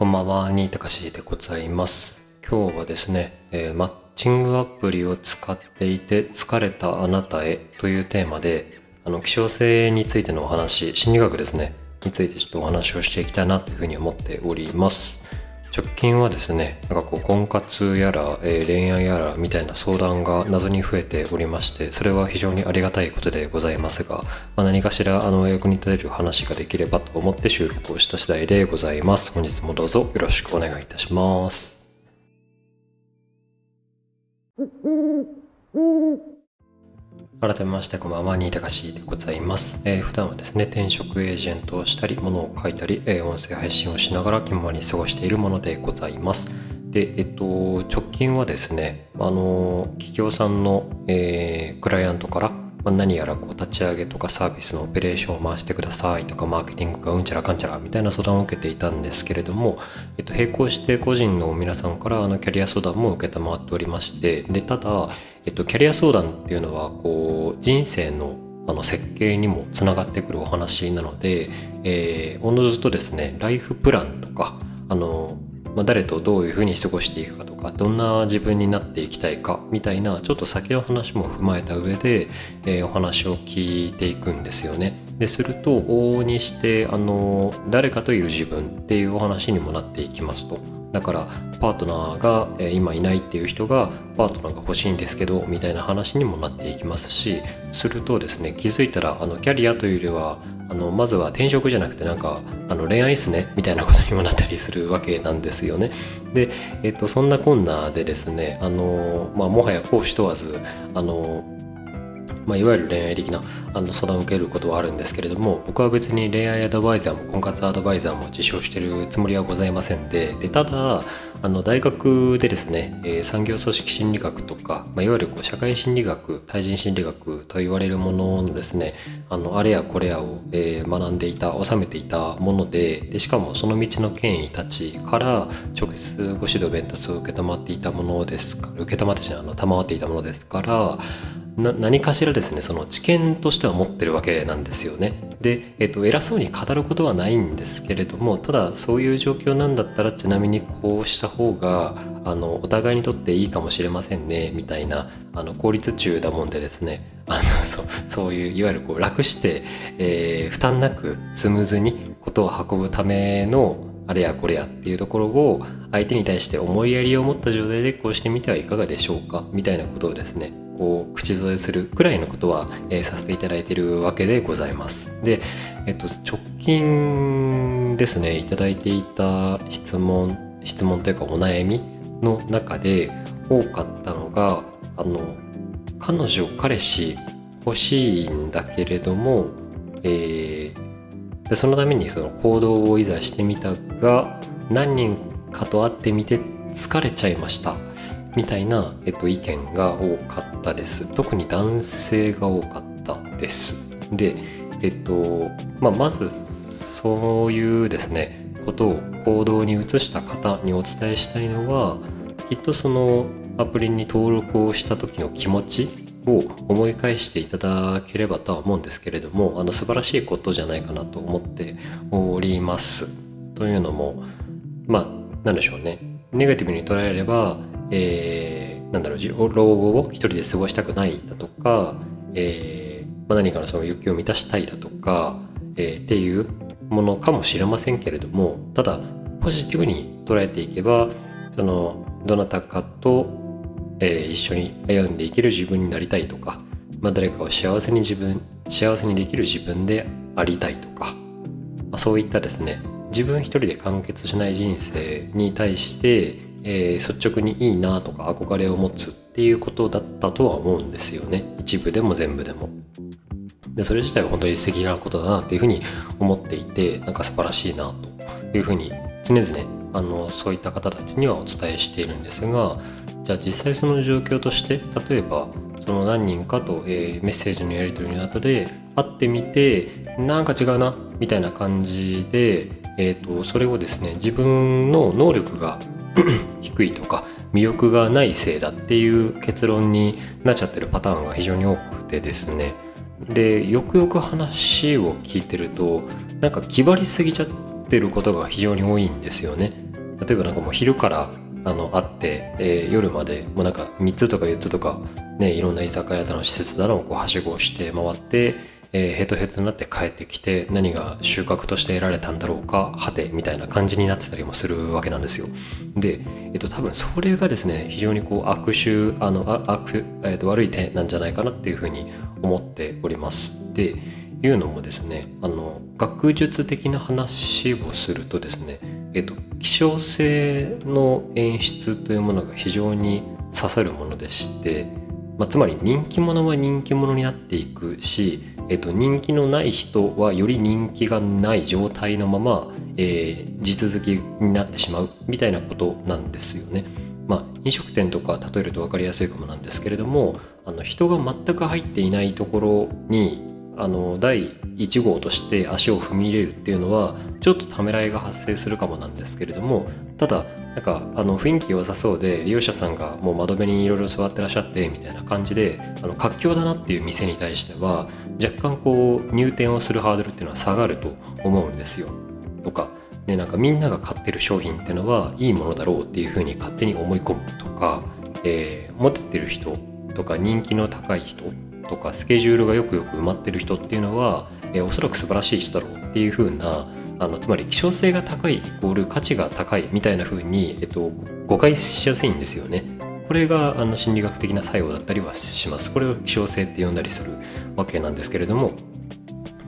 こんばんは、新高志でございます。今日はですね、マッチングアプリを使っていて疲れたあなたへというテーマで、希少性についてのお話、心理学ですね、についてちょっとお話をしていきたいなというふうに思っております。直近はですね、なんかこう婚活やら、恋愛やらみたいな相談が謎に増えておりまして、それは非常にありがたいことでございますが、何かしら役に立てる話ができればと思って収録をした次第でございます。本日もどうぞよろしくお願いいたします。改めましてこんばんは、新高志でございます。普段はですね、転職エージェントをしたり、物を書いたり、音声配信をしながら勤務に過ごしているものでございます。で、直近はですね、企業さんの、クライアントから、何やらこう立ち上げとかサービスのオペレーションを回してくださいとかマーケティングがうんちゃらかんちゃらみたいな相談を受けていたんですけれども、並行して個人の皆さんからキャリア相談も承っておりまして、でただ、キャリア相談っていうのはこう人生の設計にもつながってくるお話なので、おのずとですね、ライフプランとか誰とどういうふうに過ごしていくかとか、どんな自分になっていきたいかみたいな、ちょっと先の話も踏まえた上で、お話を聞いていくんですよね。ですると往々にして誰かといる自分っていうお話にもなっていきますと。だからパートナーが今いないっていう人がパートナーが欲しいんですけどみたいな話にもなっていきますし、するとですね、気づいたらキャリアというよりはまずは転職じゃなくてなんか恋愛っすねみたいなことにもなったりするわけなんですよね。で、そんなこんなでですね、もはや公私問わずいわゆる恋愛的な相談を受けることはあるんですけれども、僕は別に恋愛アドバイザーも婚活アドバイザーも自称しているつもりはございませんで、ただ大学でですね、産業組織心理学とか、いわゆるこう社会心理学、対人心理学と言われるもののですね、あれやこれやを、学んでいた、収めていたもので、しかもその道の権威たちから直接ご指導伝達を賜っていたものですから、何かしらですね、その知見としては持ってるわけなんですよね。で、偉そうに語ることはないんですけれども、ただそういう状況なんだったらちなみにこうした方がお互いにとっていいかもしれませんねみたいな、効率中だもんでですね、そういういわゆるこう楽して、負担なくスムーズにことを運ぶためのあれやこれやっていうところを相手に対して思いやりを持った状態でこうしてみてはいかがでしょうかみたいなことをですね、こう口添えするくらいのことは、させていただいているわけでございます。で、直近ですね、いただいていた質問というかお悩みの中で多かったのが、彼女彼氏欲しいんだけれども、そのためにその行動をいざしてみたが何人かと会ってみて疲れちゃいましたみたいな、意見が多かったです。特に男性が多かったです。で、まずそういうですねことを行動に移した方にお伝えしたいのは、きっとそのアプリに登録をした時の気持ちを思い返していただければとは思うんですけれども、素晴らしいことじゃないかなと思っております。というのもなんでしょうね、ネガティブに捉えれば、老後を一人で過ごしたくないだとか、何かのその欲求を満たしたいだとか、っていうものかもしれませんけれども、ただポジティブに捉えていけば、そのどなたかと一緒に歩んでいける自分になりたいとか、誰かを幸せにできる自分でありたいとか、そういったですね、自分一人で完結しない人生に対して、率直にいいなとか憧れを持つっていうことだったとは思うんですよね。一部でも全部でも。で、それ自体は本当に素敵なことだなっていうふうに思っていて、なんか素晴らしいなというふうに常々そういった方たちにはお伝えしているんですが、じゃあ実際その状況として、例えばその何人かと、メッセージのやり取りの後で会ってみてなんか違うなみたいな感じで、それをですね、自分の能力が低いとか魅力がないせいだっていう結論になっちゃってるパターンが非常に多くてですね、でよくよく話を聞いてるとなんか気張りすぎちゃってることが非常に多いんですよね。例えばなんかもう昼から会って、夜までもうなんか3つとか4つとか、ね、いろんな居酒屋だの施設だのをこうはしごして回って、ヘトヘトになって帰ってきて何が収穫として得られたんだろうかはてみたいな感じになってたりもするわけなんですよ。で、多分それがですね非常にこう悪い手なんじゃないかなっていうふうに思っております。でいうのもですね学術的な話をするとですね、希少性の演出というものが非常に刺さるものでして、つまり人気者は人気者になっていくし、人気のない人はより人気がない状態のまま、地続きになってしまうみたいなことなんですよね。飲食店とか例えると分かりやすいかもなんですけれども人が全く入っていないところに第1号として足を踏み入れるっていうのはちょっとためらいが発生するかもなんですけれども、ただなんか雰囲気良さそうで利用者さんがもう窓辺にいろいろ座ってらっしゃってみたいな感じで活況だなっていう店に対しては若干こう入店をするハードルっていうのは下がると思うんですよ。とかね、なんかみんなが買ってる商品っていうのはいいものだろうっていうふうに勝手に思い込むとか、モテてる人とか人気の高い人とかスケジュールがよくよく埋まってる人っていうのは、おそらく素晴らしい人だろうっていう風なつまり希少性が高いイコール価値が高いみたいな風に、誤解しやすいんですよね。これが心理学的な作用だったりはします。これを希少性って呼んだりするわけなんですけれども、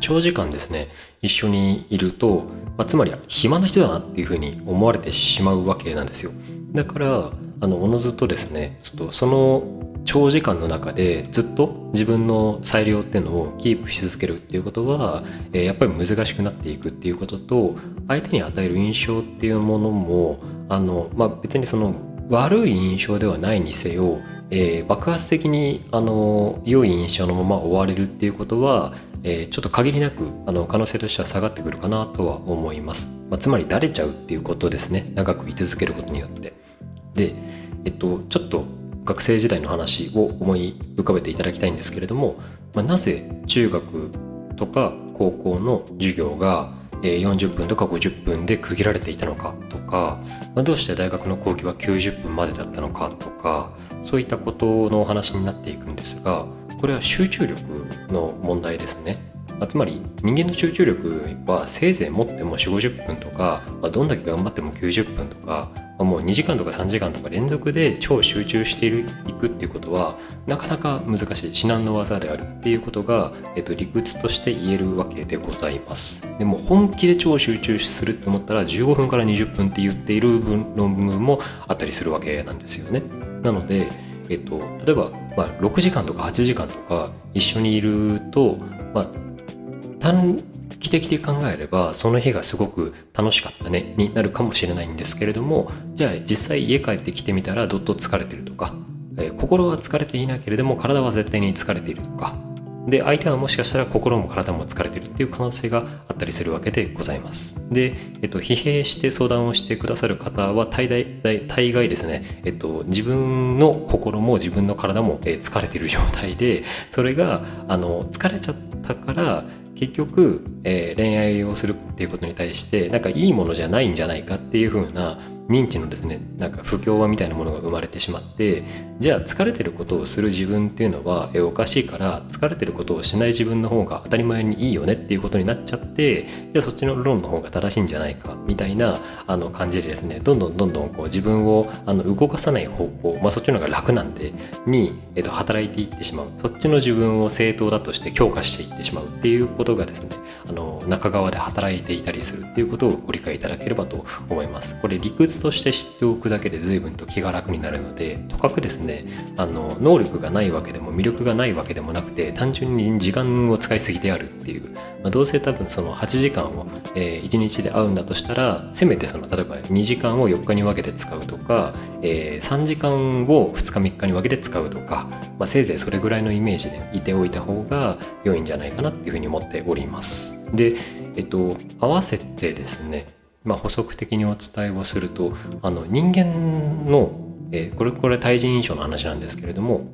長時間ですね一緒にいると、つまり暇な人だなっていう風に思われてしまうわけなんですよ。だからおのずとですねその長時間の中でずっと自分の裁量っていうのをキープし続けるっていうことはやっぱり難しくなっていくっていうことと、相手に与える印象っていうものも別にその悪い印象ではないにせよ、爆発的に良い印象のまま終われるっていうことは、ちょっと限りなく可能性としては下がってくるかなとは思います。つまり慣れちゃうっていうことですね、長く居続けることによって。で、ちょっと学生時代の話を思い浮かべていただきたいんですけれども、なぜ中学とか高校の授業が40分とか50分で区切られていたのかとか、どうして大学の講義は90分までだったのかとか、そういったことのお話になっていくんですが、これは集中力の問題ですね。つまり人間の集中力はせいぜい持っても 40、50 分とか、どんだけ頑張っても90分とか、もう2時間とか3時間とか連続で超集中していくっていうことはなかなか難しい至難の技であるっていうことが、理屈として言えるわけでございます。でも本気で超集中すると思ったら15分から20分って言っている論文もあったりするわけなんですよね。なので、例えば、6時間とか8時間とか一緒にいると、短期的に考えればその日がすごく楽しかったねになるかもしれないんですけれども、じゃあ実際家帰ってきてみたらどっと疲れてるとか、心は疲れていないけれども体は絶対に疲れているとかで、相手はもしかしたら心も体も疲れてるっていう可能性があったりするわけでございます。で、疲弊して相談をしてくださる方は大概ですね、自分の心も自分の体も疲れている状態で、それが疲れちゃったから結局、恋愛をするっていうことに対してなんかいいものじゃないんじゃないかっていう風な認知のですねなんか不協和みたいなものが生まれてしまって、じゃあ疲れてることをする自分っていうのは、おかしいから疲れてることをしない自分の方が当たり前にいいよねっていうことになっちゃって、じゃあそっちの論の方が正しいんじゃないかみたいな感じでですね、どんどんこう自分を動かさない方向、そっちの方が楽なんでに、働いていってしまう、そっちの自分を正当だとして強化していってしまうっていうことがですね中側で働いていたりするっていうことをご理解いただければと思います。これ理屈として知っておくだけで随分と気が楽になるので、とかくですね能力がないわけでも魅力がないわけでもなくて、単純に時間を使いすぎてあるっていう、どうせ多分その8時間を、1日で会うんだとしたら、せめて例えば2時間を4日に分けて使うとか、3時間を2日3日に分けて使うとか、せいぜいそれぐらいのイメージでいておいた方が良いんじゃないかなっていうふうに思っております。で、合わせてですね補足的にお伝えをすると、人間の、これ対人印象の話なんですけれども、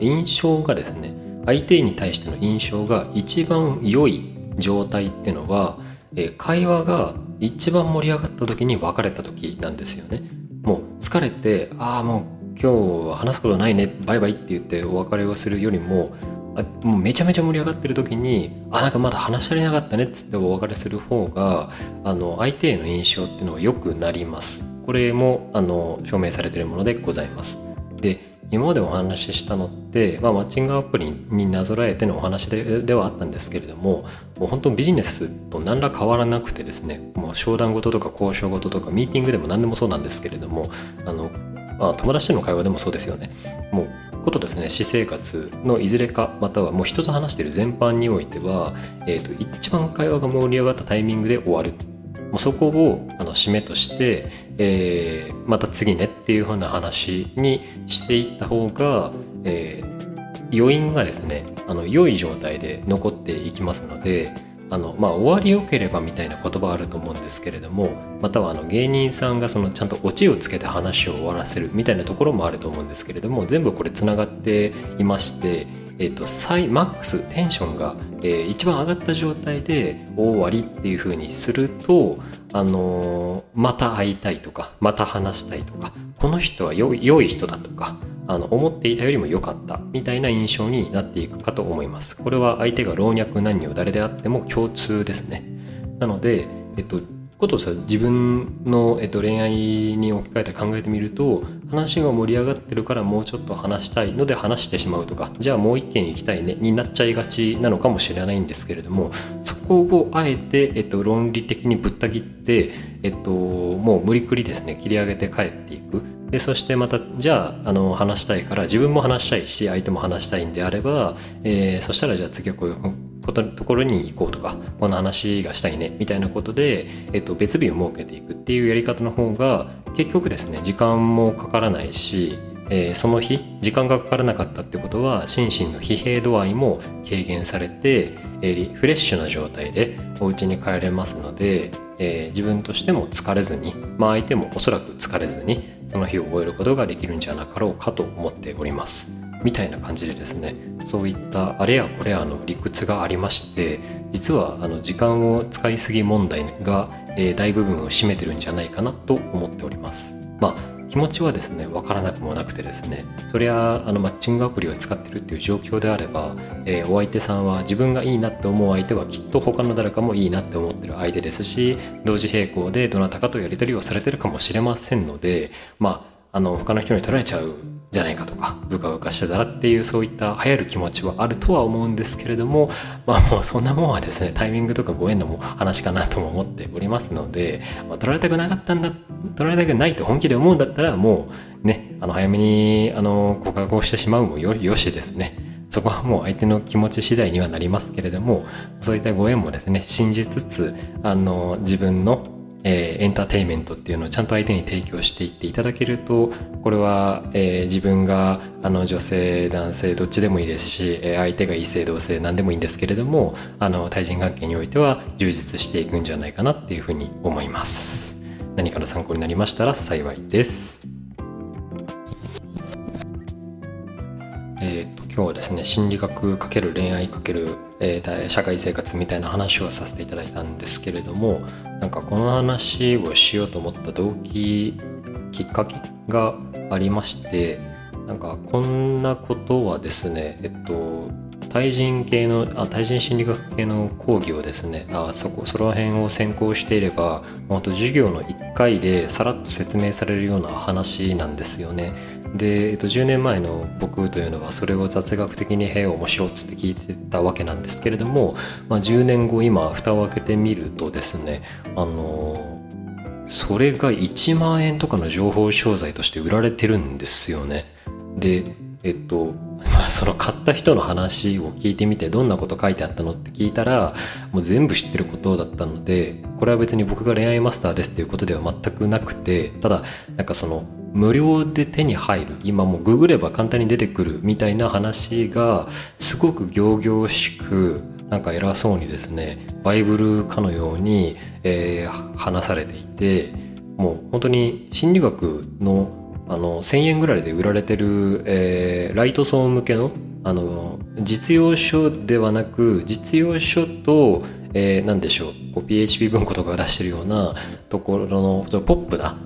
印象がですね相手に対しての印象が一番良い状態っていうのは、会話が一番盛り上がった時に別れた時なんですよね。もう疲れて、ああもう今日は話すことないねバイバイって言ってお別れをするよりも、もうめちゃめちゃ盛り上がってる時に、あ、なんかまだ話し足りなかったねっつってお別れする方が、相手への印象っていうのは良くなります。これも証明されているものでございます。で、今までお話ししたのって、マッチングアプリになぞらえてのお話 ではあったんですけれども、もう本当ビジネスと何ら変わらなくてですね、もう商談事とか交渉事とかミーティングでも何でもそうなんですけれども、友達との会話でもそうですよね。もうことですね、私生活のいずれか、またはもう人と話している全般においては、一番会話が盛り上がったタイミングで終わる。もうそこを締めとして、また次ねっていう風な話にしていった方が、余韻がですね、良い状態で残っていきますので、終わりよければみたいな言葉あると思うんですけれども、または芸人さんがちゃんとオチをつけて話を終わらせるみたいなところもあると思うんですけれども、全部これつながっていまして、マックステンションが、一番上がった状態で終わりっていう風にすると、また会いたいとか、また話したいとか、この人は良い人だとか、思っていたよりも良かったみたいな印象になっていくかと思います。これは相手が老若男女誰であっても共通ですね。なので、ことを自分の、恋愛に置き換えて考えてみると、話が盛り上がってるからもうちょっと話したいので話してしまうとか、じゃあもう一件行きたいねになっちゃいがちなのかもしれないんですけれども、そこをあえて、論理的にぶった切って、もう無理くりですね切り上げて帰っていく。で、そしてまた、じゃあ、話したいから、自分も話したいし相手も話したいんであれば、そしたらじゃあ次はこういうところに行こうとか、この話がしたいねみたいなことで、別日を設けていくっていうやり方の方が結局ですね時間もかからないし、その日時間がかからなかったってことは心身の疲弊度合いも軽減されて、リフレッシュな状態でお家に帰れますので、自分としても疲れずに、相手もおそらく疲れずにその日を終えることができるんじゃなかろうかと思っておりますみたいな感じでですね、そういったあれやこれやの理屈がありまして、実は時間を使いすぎ問題が、大部分を占めてるんじゃないかなと思っております。気持ちはですね分からなくもなくてですね、そりゃマッチングアプリを使ってるっていう状況であれば、お相手さんは自分がいいなって思う相手はきっと他の誰かもいいなって思ってる相手ですし、同時並行でどなたかとやり取りをされてるかもしれませんので、他の人に取られちゃうじゃないかとか、ブカブカしてたらっていう、そういった流行る気持ちはあるとは思うんですけれども、もうそんなもんはですねタイミングとかご縁の話かなとも思っておりますので、取られたくないと本気で思うんだったら、もうね早めに告白をしてしまうもよしですね。そこはもう相手の気持ち次第にはなりますけれども、そういったご縁もですね信じつつ、自分のエンターテインメントっていうのをちゃんと相手に提供していっていただけると、これは、自分が女性男性どっちでもいいですし、相手が異性同性何でもいいんですけれども、対人関係においては充実していくんじゃないかなっていうふうに思います。何かの参考になりましたら幸いです。今日はですね心理学×恋愛×社会生活みたいな話をさせていただいたんですけれども、なんかこの話をしようと思った動機きっかけがありまして、なんかこんなことはですね対人心理学系の講義をですね、その辺を専攻していれば本当授業の1回でさらっと説明されるような話なんですよね。で、10年前の僕というのはそれを雑学的に「へえ面白い」っつって聞いてたわけなんですけれども、10年後今蓋を開けてみるとですね、それが1万円とかの情報商材として売られてるんですよね。でその買った人の話を聞いてみて、どんなこと書いてあったのって聞いたら、もう全部知ってることだったので、これは別に僕が恋愛マスターですっていうことでは全くなくて、ただなんか無料で手に入る、今もうググれば簡単に出てくるみたいな話がすごく仰々しく、なんか偉そうにですねバイブルかのように、話されていて、もう本当に心理学の1,000 円ぐらいで売られてる、ライト層向けの、実用書ではなく、実用書と、何でしょう、こう PHP 文庫とかが出してるようなところのポップな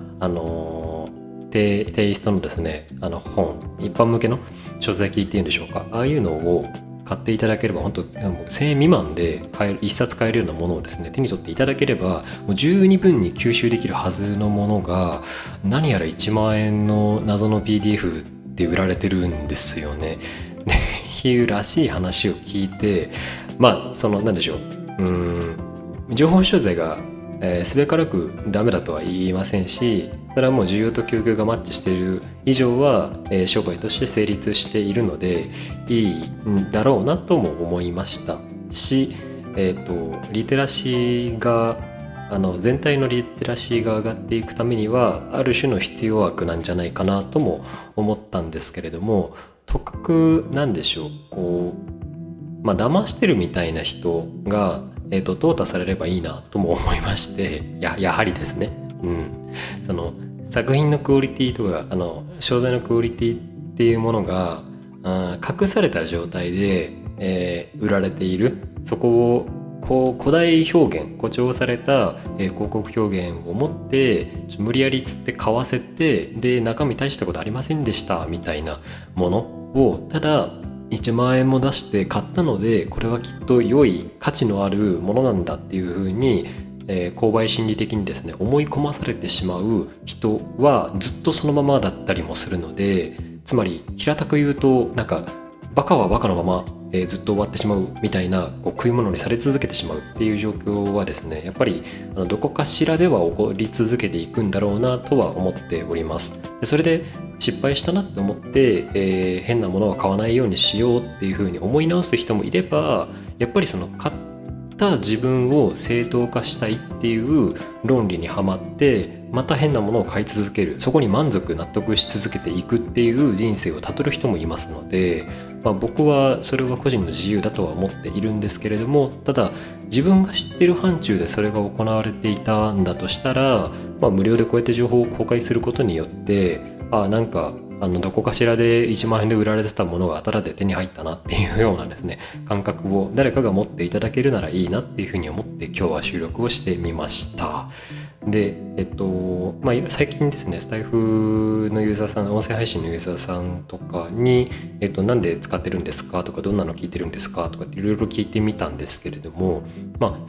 テイストのですね、本、一般向けの書籍っていうんでしょうか、ああいうのを買っていただければ、本当1000円未満で1冊買えるようなものをですね手に取っていただければ、もう十二分に吸収できるはずのものが、何やら1万円の謎の PDF で売られてるんですよね。っていうらしい話を聞いて、まあその何でしょう、情報修正がすべからくダメだとは言いませんし、それはもう需要と供給がマッチしている以上は、商売として成立しているのでいいんだろうなとも思いましたし、リテラシーが全体のリテラシーが上がっていくためにはある種の必要悪なんじゃないかなとも思ったんですけれども、とかくなんでしょう、こう騙してるみたいな人が淘汰されればいいなとも思いまして、やはりですね、その作品のクオリティとか商材のクオリティっていうものが隠された状態で、売られている、そこをこう誇大表現、誇張された、広告表現を持って無理やりつって買わせて、で中身大したことありませんでしたみたいなものを、ただ1万円も出して買ったのでこれはきっと良い価値のあるものなんだっていうふうに、購買心理的にですね思い込まされてしまう人はずっとそのままだったりもするので、つまり平たく言うとなんかバカはバカのまま、ずっと終わってしまうみたいな、こう食い物にされ続けてしまうっていう状況はですね、やっぱりどこかしらでは起こり続けていくんだろうなとは思っております。それで失敗したなと思って、変なものは買わないようにしようっていうふうに思い直す人もいれば、やっぱりその買った自分を正当化したいっていう論理にはまってまた変なものを買い続ける、そこに満足納得し続けていくっていう人生をたどる人もいますので、僕はそれは個人の自由だとは思っているんですけれども、ただ自分が知ってる範疇でそれが行われていたんだとしたら、無料でこうやって情報を公開することによって、なんかどこかしらで1万円で売られてたものがただで手に入ったなっていうようなですね感覚を誰かが持っていただけるならいいなっていうふうに思って今日は収録をしてみました。で最近ですねスタイフのユーザーさん、音声配信のユーザーさんとかになんで使ってるんですかとか、どんなの聞いてるんですかとかっていろいろ聞いてみたんですけれども、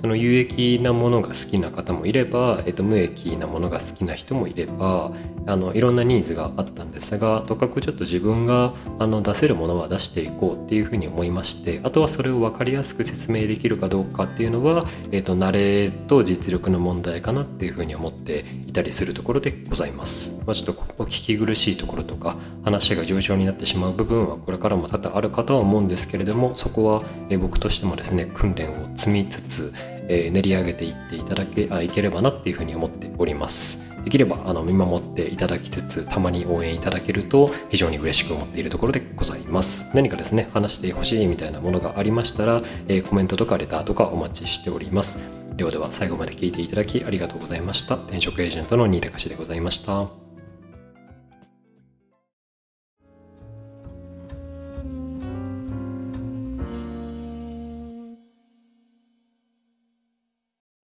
その有益なものが好きな方もいれば、無益なものが好きな人もいれば、いろんなニーズがあったんですが、とかくちょっと自分が出せるものは出していこうっていうふうに思いまして、あとはそれを分かりやすく説明できるかどうかっていうのは、慣れと実力の問題かなっていうふうに思っていたりするところでございます。ちょっとここ聞き苦しいところとか話が冗長になってしまう部分はこれからも多々あるかとは思うんですけれども、そこは僕としてもですね訓練を積みつつ練り上げていっていければなっていうふうに思っております。できれば見守っていただきつつ、たまに応援いただけると非常に嬉しく思っているところでございます。何かですね話してほしいみたいなものがありましたら、コメントとかレターとかお待ちしております。では最後まで聞いていただきありがとうございました。転職エージェントの新井隆でございました。